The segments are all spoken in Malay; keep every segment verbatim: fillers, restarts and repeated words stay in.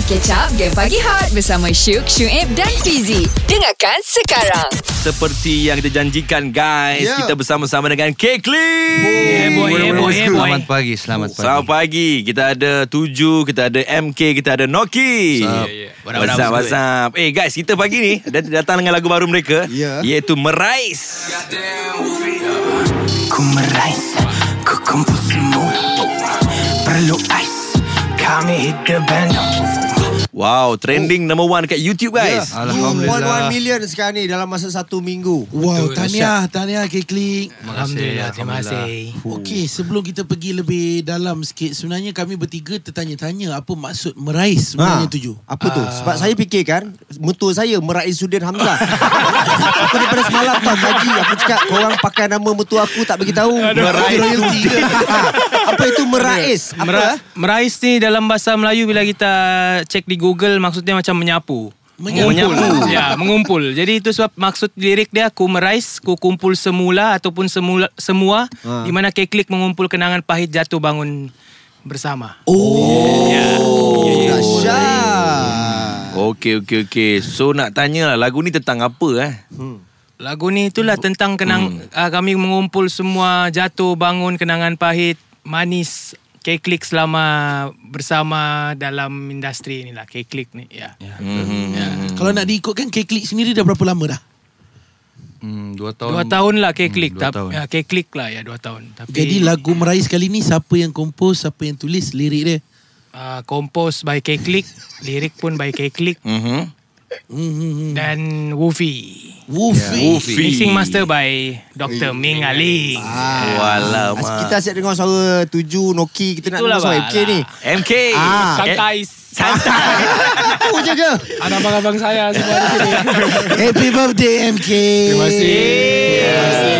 Mari catch up Game Pagi Hot bersama Shuk, Shuaib dan Fizy. Dengarkan sekarang. Seperti yang kita janjikan guys, yeah. Kita bersama-sama dengan KClique. Selamat pagi, selamat pagi. Selamat pagi. Kita ada tujuh, kita ada M K, kita ada Noki. WhatsApp, WhatsApp. Eh guys, kita pagi ni datang dengan lagu baru mereka, yeah. Iaitu Merais. Ku merais, ku kumpul semua. Perlu ais. Kami hit the band. Wow, trending oh. number one kat YouTube guys, yeah. Alhamdulillah satu perpuluhan satu million sekarang ni dalam masa satu minggu. Wow, betul. Tahniah, tahniah KClique. Alhamdulillah, terima kasih. Okey, sebelum kita pergi lebih dalam sikit, sebenarnya kami bertiga tertanya-tanya apa maksud merais sebenarnya ha. tuju. Apa uh. tu? Sebab saya fikirkan mentua saya Merais Sudin Hamzah. Aku daripada semalam tak gaji. Aku cakap korang pakai nama mentua aku tak beritahu. Merais Sudin. Apa itu merais? Apa? Mer- merais ni dalam bahasa Melayu bila kita cek di Google maksudnya macam menyapu. Mengumpul. Ya, mengumpul. Jadi itu sebab maksud lirik dia, ku merais, ku kumpul semula ataupun semula, semua ha. di mana KClique mengumpul kenangan pahit jatuh bangun bersama. Oh. Ya. Ya. Ya. Okey, okey, okey. So nak tanyalah lagu ni tentang apa eh? Hmm. Lagu ni itulah tentang kenang hmm. uh, kami mengumpul semua jatuh bangun kenangan pahit manis KClique selama bersama dalam industri inilah KClique ni, ya. Yeah. Mm-hmm. Yeah. Kalau nak diikutkan KClique sendiri dah berapa lama dah? Hmm, dua tahun. Dua tahun lah KClique. Hmm, Tapi ya, KClique lah ya dua tahun. Tapi jadi lagu Merais kali ni siapa yang compose, siapa yang tulis lirik dia? Uh, compose by KClique, lirik pun by KClique. Mhm. Mm-hmm. Dan Woofie Woofie, yeah. Woofie. Mixing master by doktor Ming Ali. ah. Walau kita asyik dengar suara tujuh Noki. Kita itulah nak dengar suara M K ni. M K ah. Santai Santai Aku je ke abang-abang saya semua di sini. Happy birthday M K. Terima kasih, yeah. Terima kasih.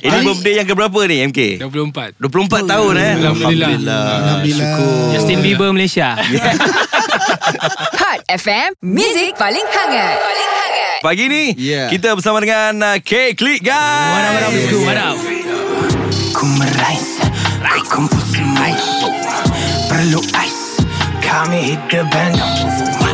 Ini eh, birthday yang keberapa ni M K? dua puluh empat dua puluh empat tahun eh. Alhamdulillah. Alhamdulillah. Alhamdulillah. Justin Bieber Malaysia. Hot F M, music paling hangat. Paling hangat. Pagi ni yeah. kita bersama dengan uh, KClique guys. What up, what up, what up. Ku merais, ku kumpul semua. Perlu ais. Kami hit the band.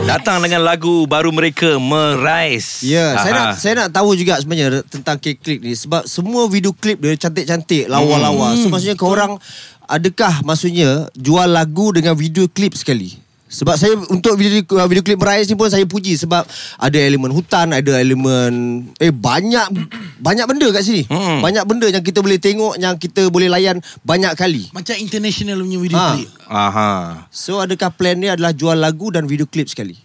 Datang dengan lagu baru mereka Merais. Ya, yeah, saya nak saya nak tahu juga sebenarnya tentang KClique ni sebab semua video klip dia cantik-cantik, lawa-lawa. Hmm. So maksudnya korang adakah maksudnya jual lagu dengan video klip sekali? Sebab saya untuk video video klip Merais ni pun saya puji sebab ada elemen hutan, ada elemen eh banyak banyak benda kat sini. Hmm. Banyak benda yang kita boleh tengok, yang kita boleh layan banyak kali. Macam international punya video ha. klip. Aha. So adakah plan ni adalah jual lagu dan video klip sekali?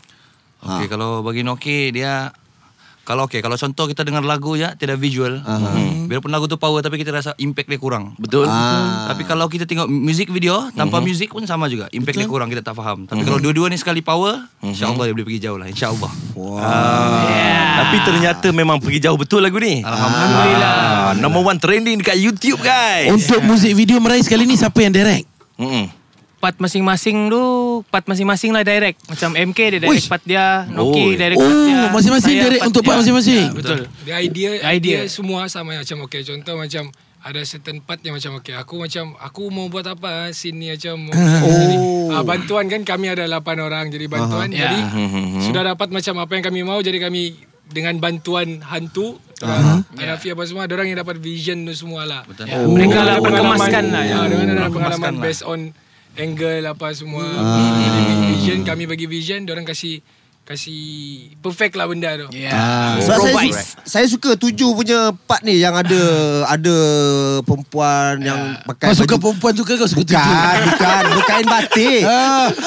Okey ha. kalau bagi Noki dia kalau okey kalau contoh kita dengar lagu je tidak visual. Hmm. Biarpun lagu tu power tapi kita rasa impact dia kurang. Betul. Ah. Tapi kalau kita tengok music video tanpa mm-hmm. music pun sama juga. Impact dia kurang, kita tak faham. Tapi mm-hmm. kalau dua-dua ni sekali power, mm-hmm. insya-Allah dia boleh pergi jauh lah, insya-Allah. Wow. Ah. Yeah. Tapi ternyata memang pergi jauh betul lagu ni. Alhamdulillah. Ah. Number one trending dekat YouTube guys. Untuk yeah. music video Merais kali ni siapa yang direct? Hmm. Part masing-masing tu part masing-masing lah direct. Macam M K dia direct Uish. part dia, Noki oh. direct oh, part dia. Oh, masing-masing direct untuk part dia. masing-masing. Ya, betul. Dia idea, idea idea semua sama macam okey. Contoh macam ada certain part yang macam okey. Aku macam aku mau buat apa scene ni macam oh. jadi, uh, bantuan kan kami ada lapan orang jadi bantuan. Uh-huh. Jadi yeah. sudah dapat macam apa yang kami mau jadi kami dengan bantuan hantu Uh-huh. Ada yeah. apa semua ada orang yang dapat vision tu semua lah. Yeah. Oh. Mereka lah mengemaskan lah. Ya, dengan pengalaman lah. Based on angle apa semua ah. vision kami bagi vision diorang kasi kasi perfect lah benda tu yeah. ah. so, saya, su- saya suka tujuh punya part ni yang ada ada perempuan yeah. yang pakai kau suka baju. Perempuan tu ke kau suka bukan, tujuh bukan berkain batik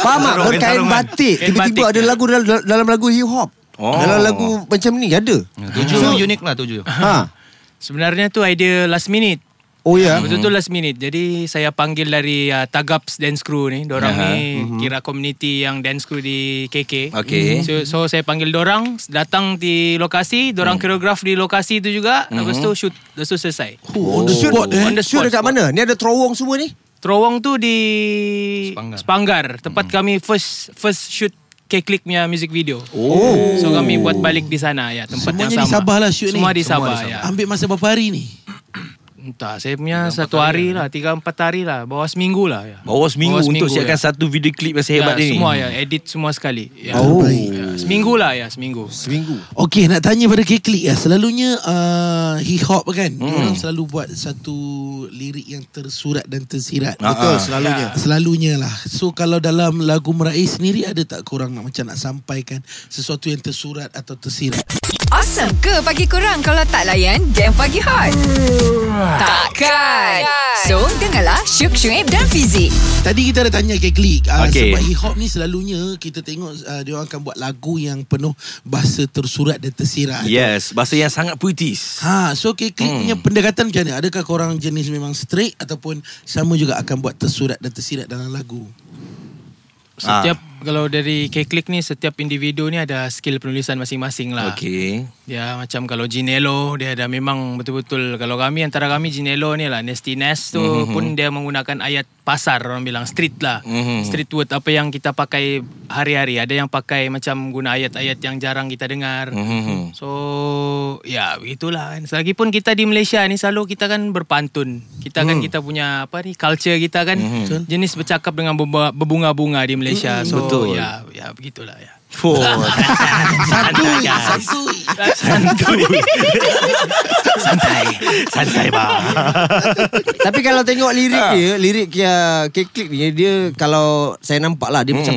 faham tak berkain batik tiba-tiba ada lagu dalam, dalam lagu hip hop oh. dalam lagu macam ni ada tujuh so, unik lah tujuh ha. sebenarnya tu idea last minute. Oh ya. Yeah. Betul tu last minute. Jadi saya panggil dari uh, Tagaps Dance Crew ni. Dorang uh-huh. ni uh-huh. kira community yang dance crew di K K. Okay. So, so saya panggil dorang datang di lokasi, dorang uh-huh. koreograf di lokasi tu juga. Uh-huh. Lepas tu shoot, lepas tu selesai. Oh, oh. The shoot, oh. On the shoot dekat mana? Ni ada terowong semua ni. Terowong tu di Sepanggar, Sepanggar tempat uh-huh. kami first first shoot KClique punya music video. Oh. So kami buat balik di sana ya, tempat semuanya yang sama. Semuanya di Sabah lah shoot ni. Semua di Sabah, Sabah ya. Ambil masa berapa hari ni? Entah, saya punya satu hari lah, tiga empat hari lah, bawah seminggu lah ya. Bawah seminggu bawah untuk siapkan ya. Satu video klip yang hebat ya, ini. Semua ya, edit semua sekali ya. Oh ya, seminggu lah ya, seminggu. Seminggu. Okey, nak tanya pada KClique ya. Selalunya uh, hip hop kan, hmm. orang selalu buat satu lirik yang tersurat dan tersirat. Ha-ha. Betul selalunya. Ya. Selalunya lah. So kalau dalam lagu Merais sendiri, ada tak korang nak, macam nak sampaikan sesuatu yang tersurat atau tersirat? Awesome ke pagi korang kalau tak layan Game Pagi Hot? Uh, Takkan. So, dengarlah Shuk, Shuaib dan Fizy. Tadi kita ada tanya KClique. Uh, okay. Sebab hip-hop ni selalunya kita tengok uh, dia orang akan buat lagu yang penuh bahasa tersurat dan tersirat. Yes, bahasa yang sangat puitis. Ha, so KClique hmm. punya pendekatan macam mana? Adakah korang jenis memang straight ataupun sama juga akan buat tersurat dan tersirat dalam lagu? Setiap ha. Kalau dari KClique ni, setiap individu ni ada skill penulisan masing-masing lah. Okey. Ya, macam kalau Jinello, dia ada memang betul-betul. Kalau kami, antara kami Jinello ni lah, Nasty Nest tu mm-hmm. pun dia menggunakan ayat pasar, orang bilang street lah. Mm-hmm. Street word, apa yang kita pakai hari-hari. Ada yang pakai macam guna ayat-ayat yang jarang kita dengar. Mm-hmm. So ya, begitulah kan. Selagipun kita di Malaysia ni selalu kita kan berpantun. Kita mm. kan kita punya apa ni, culture kita kan mm-hmm. jenis bercakap dengan berbunga-bunga di Malaysia. So betul. Ya, ya begitulah ya. Oh. Santuy, santuy, santuy. Santai, santai bah. Tapi kalau tengok lirik dia, lirik yang KClique ni, dia kalau saya nampak lah dia hmm. macam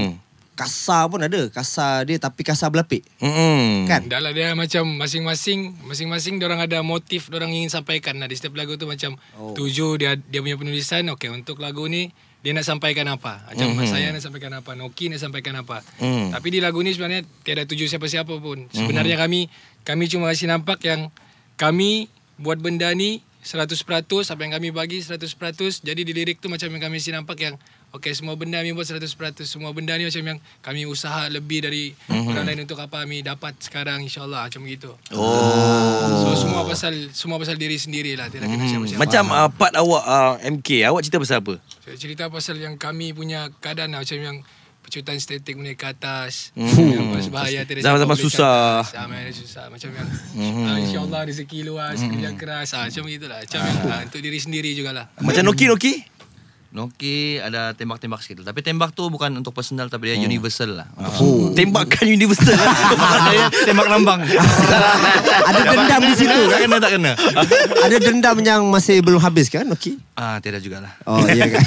kasar pun ada, kasar dia tapi kasar berlapik. Hmm. Kan? Dah lah dia macam masing-masing, masing-masing dia orang ada motif dia orang ingin sampaikan. Nah, di setiap lagu tu macam oh. tuju dia dia punya penulisan. Okey, untuk lagu ni dia nak sampaikan apa? Macam mm-hmm. saya nak sampaikan apa? Noki nak sampaikan apa? Mm. Tapi di lagu ni sebenarnya tiada tuju siapa-siapa pun. Sebenarnya mm-hmm. kami kami cuma kasih nampak yang kami buat benda ni seratus peratus, apa yang kami bagi seratus peratus. Jadi di lirik tu macam yang kami kasih nampak yang okey, semua benda kami buat seratus peratus. Semua benda ni macam yang kami usaha lebih dari mm-hmm. orang lain untuk apa kami dapat sekarang, insyaAllah. Macam gitu. Oh. So semua pasal semua pasal diri sendirilah, tiada kena mm. siapa-siapa. Macam uh, part awak uh, M K, awak cerita pasal apa? Cerita pasal yang kami punya keadaan lah, macam yang pecutan statik menaik ke atas, hmm. bahaya zaman-zaman susah, zaman-zaman susah, macam yang hmm. ah, insyaAllah rezeki luas, hmm. kerja keras, ah, macam gitulah, macam ah. yang, ah, untuk diri sendiri jugalah. Macam Noki, Noki? Noki ada tembak-tembak sikit. Tapi tembak tu bukan untuk personal, tapi dia hmm. universal lah. Oh. Tembakan universal lah. Tembak lambang. Ada dendam di situ. Tak kena, tak kena. Ada dendam yang masih belum habis kan, Noki? Ah, tidak jugalah. Oh, iya kan.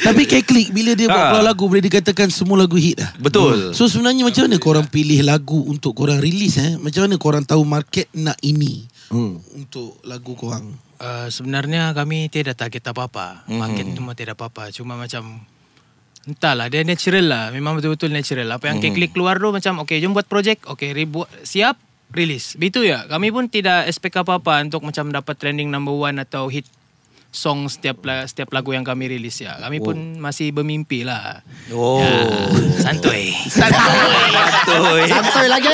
Tapi KClique bila dia buat keluar lagu, boleh dikatakan semua lagu hit lah. Betul. So sebenarnya macam mana korang pilih lagu untuk korang release? Eh? Macam mana korang tahu market nak ini hmm. untuk lagu korang? Uh, sebenarnya kami tiada target apa-apa. Market mm-hmm. semua tiada apa-apa. Cuma macam entahlah, dia natural lah. Memang betul-betul natural. Apa yang mm-hmm. KClique keluar tu macam okay, jom buat projek. Okay, ribu- siap, release. Begitu ya. Kami pun tidak expect apa-apa untuk macam dapat trending number one atau hit song setiap la- setiap lagu yang kami rilis ya. Kami oh. pun masih bermimpi lah. Oh, ya. Santuy. Santuy. Santuy. Santuy lagi.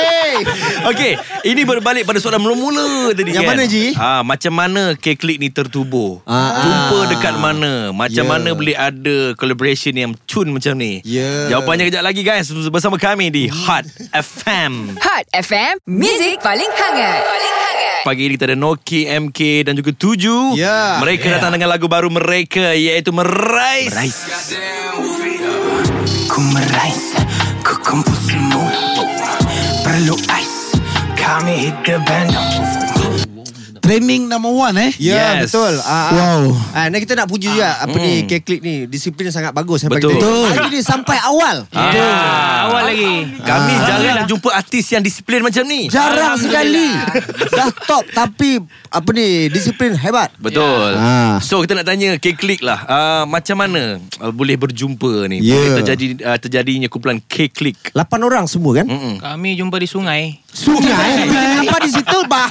Okey, ini berbalik pada soalan mula-mula tadi yang kan. Mana Ji? Ha, macam mana KClique ni tertubuh? Ah, jumpa ah. dekat mana? Macam yeah. mana boleh ada collaboration yang cun macam ni? Yeah. Jawapannya kejap lagi guys, bersama kami di Hot F M. Hot F M, music paling hangat. Paling hangat. Pagi ini kita ada Noki, M K dan juga Tuju. Yeah. Mereka yeah. datang dengan lagu baru mereka, iaitu Merais. Merais. Ku merais, ku kumpul semua. Perlu ais, kami hit the band. Trending number one eh. Ya, yeah, yes. betul. Uh, wow. Ah, uh, kita nak puji uh, juga apa mm. ni KClique ni, disiplin sangat bagus sampai betul. Kita. Hari ni sampai awal. Ah, ah, awal lagi. Kami ah. jarang ah. jumpa artis yang disiplin macam ni. Jarang sekali. Dah top tapi apa ni, disiplin hebat. Betul. Yeah. Ah. So kita nak tanya KClique lah. Uh, macam mana boleh berjumpa ni? Yeah. Boleh terjadi uh, terjadinya kumpulan KClique. lapan orang semua kan? Mm-mm. Kami jumpa di sungai. Sungai. Apa di situ bah?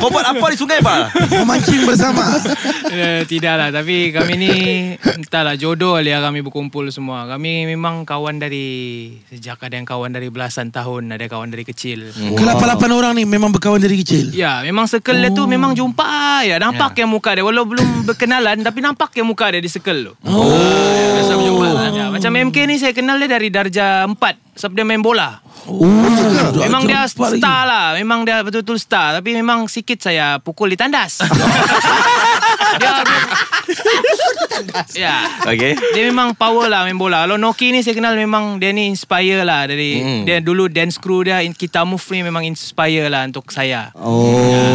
Kau buat apa di sungai? Memancing bersama. eh, Tidaklah, tapi kami ni entahlah, jodoh lah kami berkumpul semua. Kami memang kawan dari sejak, ada yang kawan dari belasan tahun, ada kawan dari kecil. Wow. Kelapan-lapan orang ni memang berkawan dari kecil. Ya, memang circle oh. dia tu memang jumpa ya. Nampak ya. yang muka dia, walau belum berkenalan tapi nampak yang muka dia di circle tu. Oh, oh. Ya, biasa berjumpa. Ya, macam M K ni saya kenal dia dari darjah empat sebab dia main bola. Oh, oh, memang dia star lagi. Lah Memang dia betul-betul star. Tapi memang sikit saya pukul di tandas. Dia pukul di tandas. Ya. Okay. Dia memang power lah main bola. Kalau Noki ni saya kenal memang dia ni inspire lah dari hmm. dia dulu dance crew dia Kita Move ni memang inspire lah untuk saya. Oh. Ya.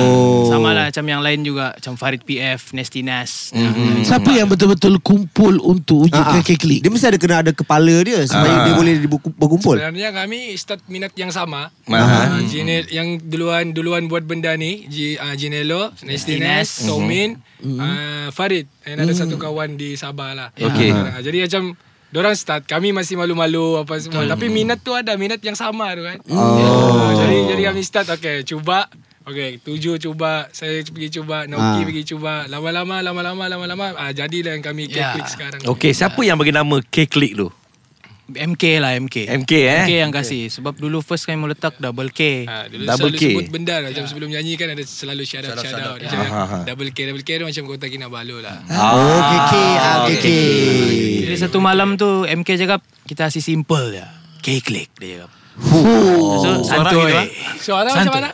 Sama lah macam yang lain juga, macam Farid P F, Nasty Nest. Mm-hmm. Siapa yang betul-betul kumpul untuk uji KClique? Dia mesti ada kena ada kepala dia supaya Aa. dia boleh berkumpul. Sebenarnya kami start minat yang sama. Uh, Jinel, yang duluan duluan buat benda ni, G, uh, Jinello, Nasty Nest, Somin, mm-hmm. uh, Farid, dan ada mm. satu kawan di Sabah lah. Okay. Uh, jadi macam dorang start, kami masih malu-malu apa semua, mm. tapi minat tu ada, minat yang sama tu kan. Oh. Uh, jadi jadi kami start, okay, cuba. Okay, tujuh cuba, saya pergi cuba, Noki ha. pergi cuba. Lama-lama, lama-lama, lama-lama, ah, jadilah yang kami KClique yeah. sekarang. Okay, siapa yang bagi nama KClique tu? M K lah, M K. M K eh? M K yang kasih. Sebab dulu first kami meletak double K. Ha, dulu double selalu K. sebut benda lah. Macam yeah. sebelum nyanyi kan ada selalu shout out, shout out. Double K, double K tu macam kota Kinabalu lah. Oh, K K, K K. Jadi satu malam tu M K cakap, kita asyik simple je. KClique dia cakap. Oh. So, santuy. Suara macam mana?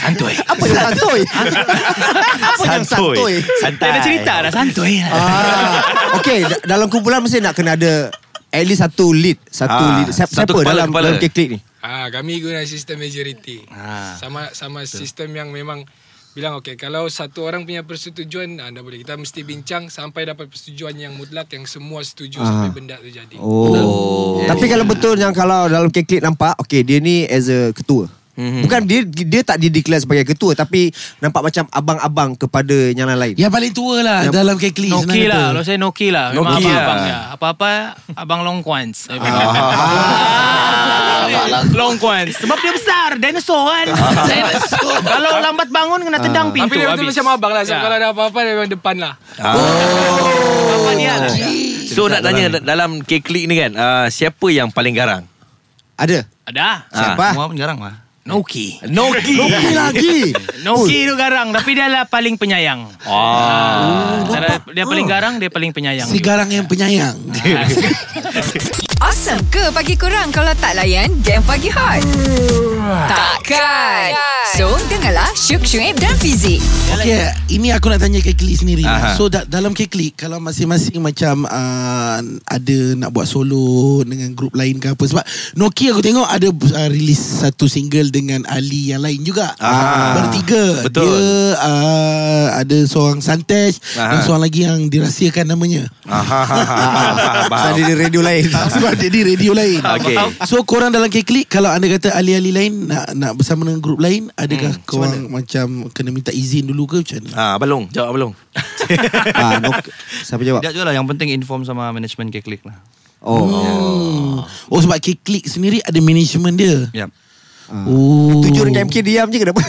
Santuy. Apa yang santuy? Apa yang santuy? Santai. Ada cerita dah santuy. Ah. Okey, dalam kumpulan mesti nak kena ada at least satu lead, satu ah, lead. Siapa, satu siapa kepala, dalam kepala. Dalam KClique ni? Ah, kami guna sistem majority. Ah. Sama sama so. sistem yang memang bilang okey, kalau satu orang punya persetujuan anda boleh, kita mesti bincang sampai dapat persetujuan yang mutlak yang semua setuju Aha. sampai benda tu jadi. Oh. Yeah. Tapi kalau betul yang kalau dalam KClique nampak okey dia ni as a ketua. Mm-hmm. Bukan dia dia tak dideklar sebagai ketua, tapi nampak macam abang-abang kepada yang lain. Yang paling tua lah yang dalam KClique. Noki lah, kalau saya Noki lah. Memang Noki abang-abang lah. Apa-apa abang Longquans. Ah. Ah. Longquans. Sebab dia besar, dinosaur kan. Dinosaur. Kalau lambat bangun kena tendang ah. pintu. Tapi dia betul macam abang lah. Sebab ya. kalau ada apa-apa dia memang depan lah. Oh. Apa dia lah. So nak tanya dalam KClique ni kan, uh, siapa yang paling garang? Ada. Ada. Siapa? Semua pun garang lah. Noki. Noki. Noki lagi. Noki tu garang tapi dia lah paling penyayang. Oh. Ah. Cara dia paling garang, dia paling penyayang. Si juga. Garang yang penyayang. Ah. Awesome ke pagi korang kalau tak layan Game Pagi Hot? Takkan. So, dengarlah Shuk, Shuaib dan Fizy. Okay, ini aku nak tanya KClique sendiri. Aha. So, da- dalam KClique, kalau masing-masing macam uh, ada nak buat solo dengan grup lain ke apa. Sebab Noki aku tengok ada uh, release satu single dengan Ali yang lain juga. Aha. Bertiga. Betul. Dia uh, ada seorang Santesh dan seorang lagi yang dirahsiakan namanya. Sebab dia di radio lain. Sebab dia di radio lain. Okay. So, korang dalam KClique, kalau anda kata Ali-Ali lain nak, nak bersama dengan grup lain, adakah hmm, korang macam kena minta izin dulu ke macam mana? Ah, Balong, jawab Balong. ah, no, siapa jawab? Dia jual lah. Yang penting inform sama management KClique lah. Oh. Oh, yeah. oh sebab KClique sendiri ada management dia. Yep. Ah. Oh. Tujuh dengan M K diam je kenapa?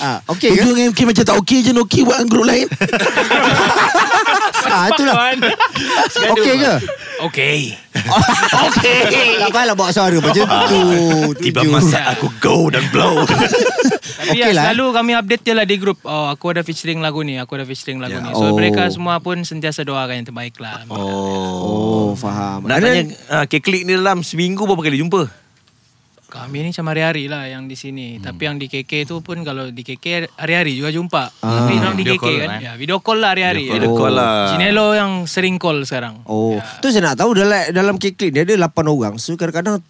ah, okay Tujuh dengan M K macam tak okay je Noki buat grup lain. ah, itulah. okay ke? Okay. okay. Tak payah lah bawa suara macam tu. Tiba masa aku go dan blow. Tapi okay ya, lah. Selalu kami update je lah di grup. Oh, aku ada featuring lagu ni, aku ada featuring lagu yeah. ni. So oh. mereka semua pun sentiasa doakan yang terbaik lah. Oh, oh faham. Nak tanya uh, KClique ni dalam seminggu berapa kali jumpa? Kami ni macam hari-hari lah yang di sini. Hmm. Tapi yang di K K tu pun kalau di K K hari-hari juga jumpa. Ah. Tapi orang di K K kan. Eh? Ya, video call lah hari-hari. Video call, ya. Video call oh. lah. Jinello yang sering call sekarang. Oh. Ya. Tu saya nak tahu dalam dalam KClique dia ada lapan orang. So kadang-kadang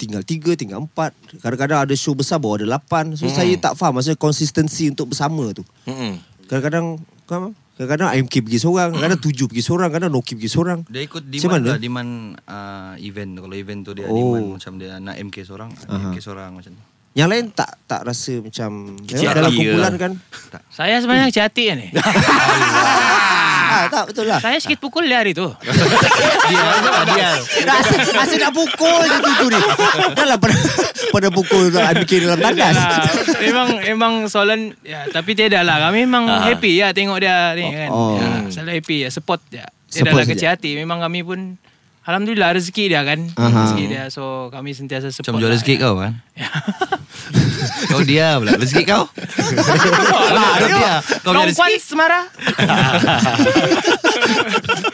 tinggal tiga, tinggal empat. Kadang-kadang ada show besar baru ada lapan. So hmm. saya tak faham maksudnya konsistensi untuk bersama tu. Hmm. Kadang-kadang kan kadang-kadang M K pergi seorang, kadang tujuh pergi seorang, kadang Noki pergi seorang. Dia ikut demand lah, demand uh, event. Kalau event tu dia oh. demand macam dia nak M K seorang, uh-huh. M K seorang macam tu. Yang lain tak tak rasa macam dalam kumpulan kan? Tak. Saya sebenarnya kecil hati kan ni. Ah, tak betul lah. Saya sikit pukul dia hari tu. dia dia. Rasa, rasa nak pukul je tu ni. Dahlah pada pada pukul bikin dalam tandas. Memang memang soalan ya, tapi tiada lah. Kami memang ah. happy ya tengok dia ni kan. Oh. Ya, selalu happy ya, support dia. Dia dah kecil hati. Memang kami pun alhamdulillah rezeki dia kan. Aha. Rezeki dia. So kami sentiasa support. Macam jual rezeki lah, kau kan. Kau dia pula rezeki kau. Lah dia. Kau punya rezeki semara.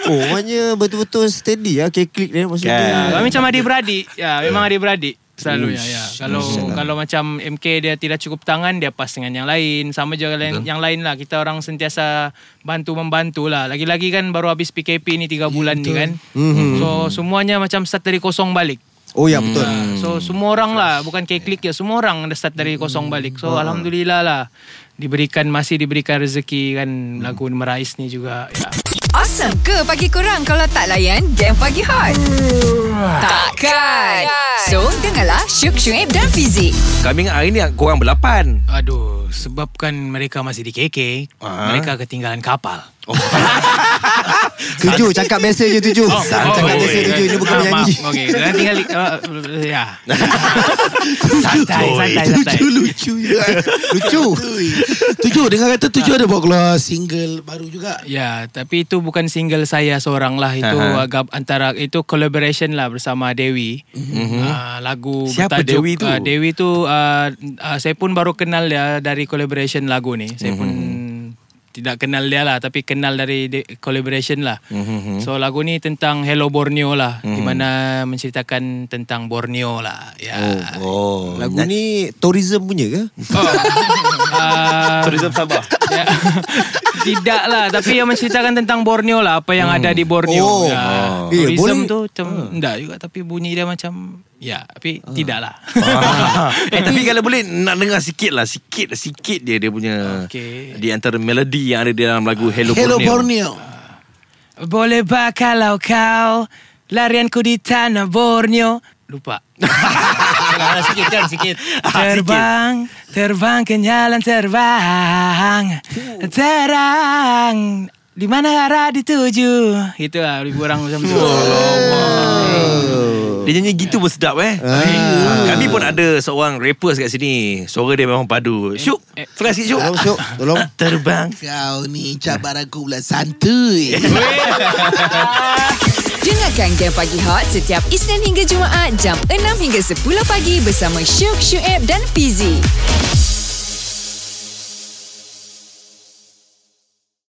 Oh, maknanya betul-betul steady lah KClique ni maksudnya. Yeah. Kami macam adik-beradik. Ya, memang adik-beradik. Selalu ya, ya. Kalau Ush. kalau macam M K dia tidak cukup tangan, dia pass dengan yang lain. Sama je dengan yang lain lah. Kita orang sentiasa bantu-membantu lah. Lagi-lagi kan baru habis P K P ni tiga bulan betul. ni kan. Mm-hmm. So semuanya macam start dari kosong balik. Oh ya betul. Hmm. So semua orang lah, bukan KClique ya, semua orang dah start dari kosong balik. So oh. alhamdulillah lah, diberikan, masih diberikan rezeki kan. Hmm. Lagu Merais ni juga ya. Awesome ke pagi korang kalau tak layan Game Pagi Hot? Hmm. Takkan. So dengarlah Shuk, Shuaib dan Fizy. Kami ingat hari ni korang berlapan. Aduh, sebabkan mereka masih di K K, uh-huh. mereka ketinggalan kapal. Oh. Tujuh cakap biasa je tujuh. Oh, Sang, oh, cakap oh, biasa oh, tujuh. Ini bukan menyanyi. Okey, jangan tinggal uh, ya. Santai, santai, santai. Tujuh lucu ya. Lucu. Tujuh dengar kata tujuh ada buat keluar single baru juga. Ya, tapi itu bukan single saya seorang lah. Itu uh-huh. agak antara itu collaboration lah bersama Dewi. Uh-huh. Uh, lagu Siapa bertajuk Dewi tu? Uh, Dewi tu uh, uh, saya pun baru kenal dia dari collaboration lagu ni. Saya uh-huh. pun tidak kenal dia lah, tapi kenal dari de- collaboration lah. Mm-hmm. So lagu ni tentang Hello Borneo lah, mm-hmm. di mana menceritakan tentang Borneo lah. Ya. Oh, oh. Lagu Nat- ni tourism punya ke? Oh. uh, tourism Sabah. Ya. Tidak lah, tapi yang menceritakan tentang Borneo lah, apa yang mm. ada di Borneo. Oh. Ya. Oh. Eh, tourism boleh. tu macam uh. enggak juga, tapi bunyi dia macam ya, tapi uh. tidak lah. Ah. eh, tapi kalau boleh nak dengar sikit lah, sikit sikit dia dia punya okay. di antara melodi yang ada di dalam lagu Hello, Hello Borneo. Borneo. Uh. Boleh bakalau kau larianku di tanah Borneo. Lupa. sikit kan sikit. Terbang, terbang kenyalan terbang. Terang. Di mana arah dituju? Itu lah, ribu orang macam tu. Dia nyanyi gitu pun sedap eh. Ah. Kami pun ada seorang rappers kat sini. Suara dia memang padu. Syuk, tengah sikit Syuk. Syuk, tolong. Terbang. Kau ni cabar aku pula santuy. Dengarkan Game Pagi Hot setiap Isnin hingga Jumaat jam enam hingga sepuluh pagi bersama Syuk, Shuaib dan Fizy.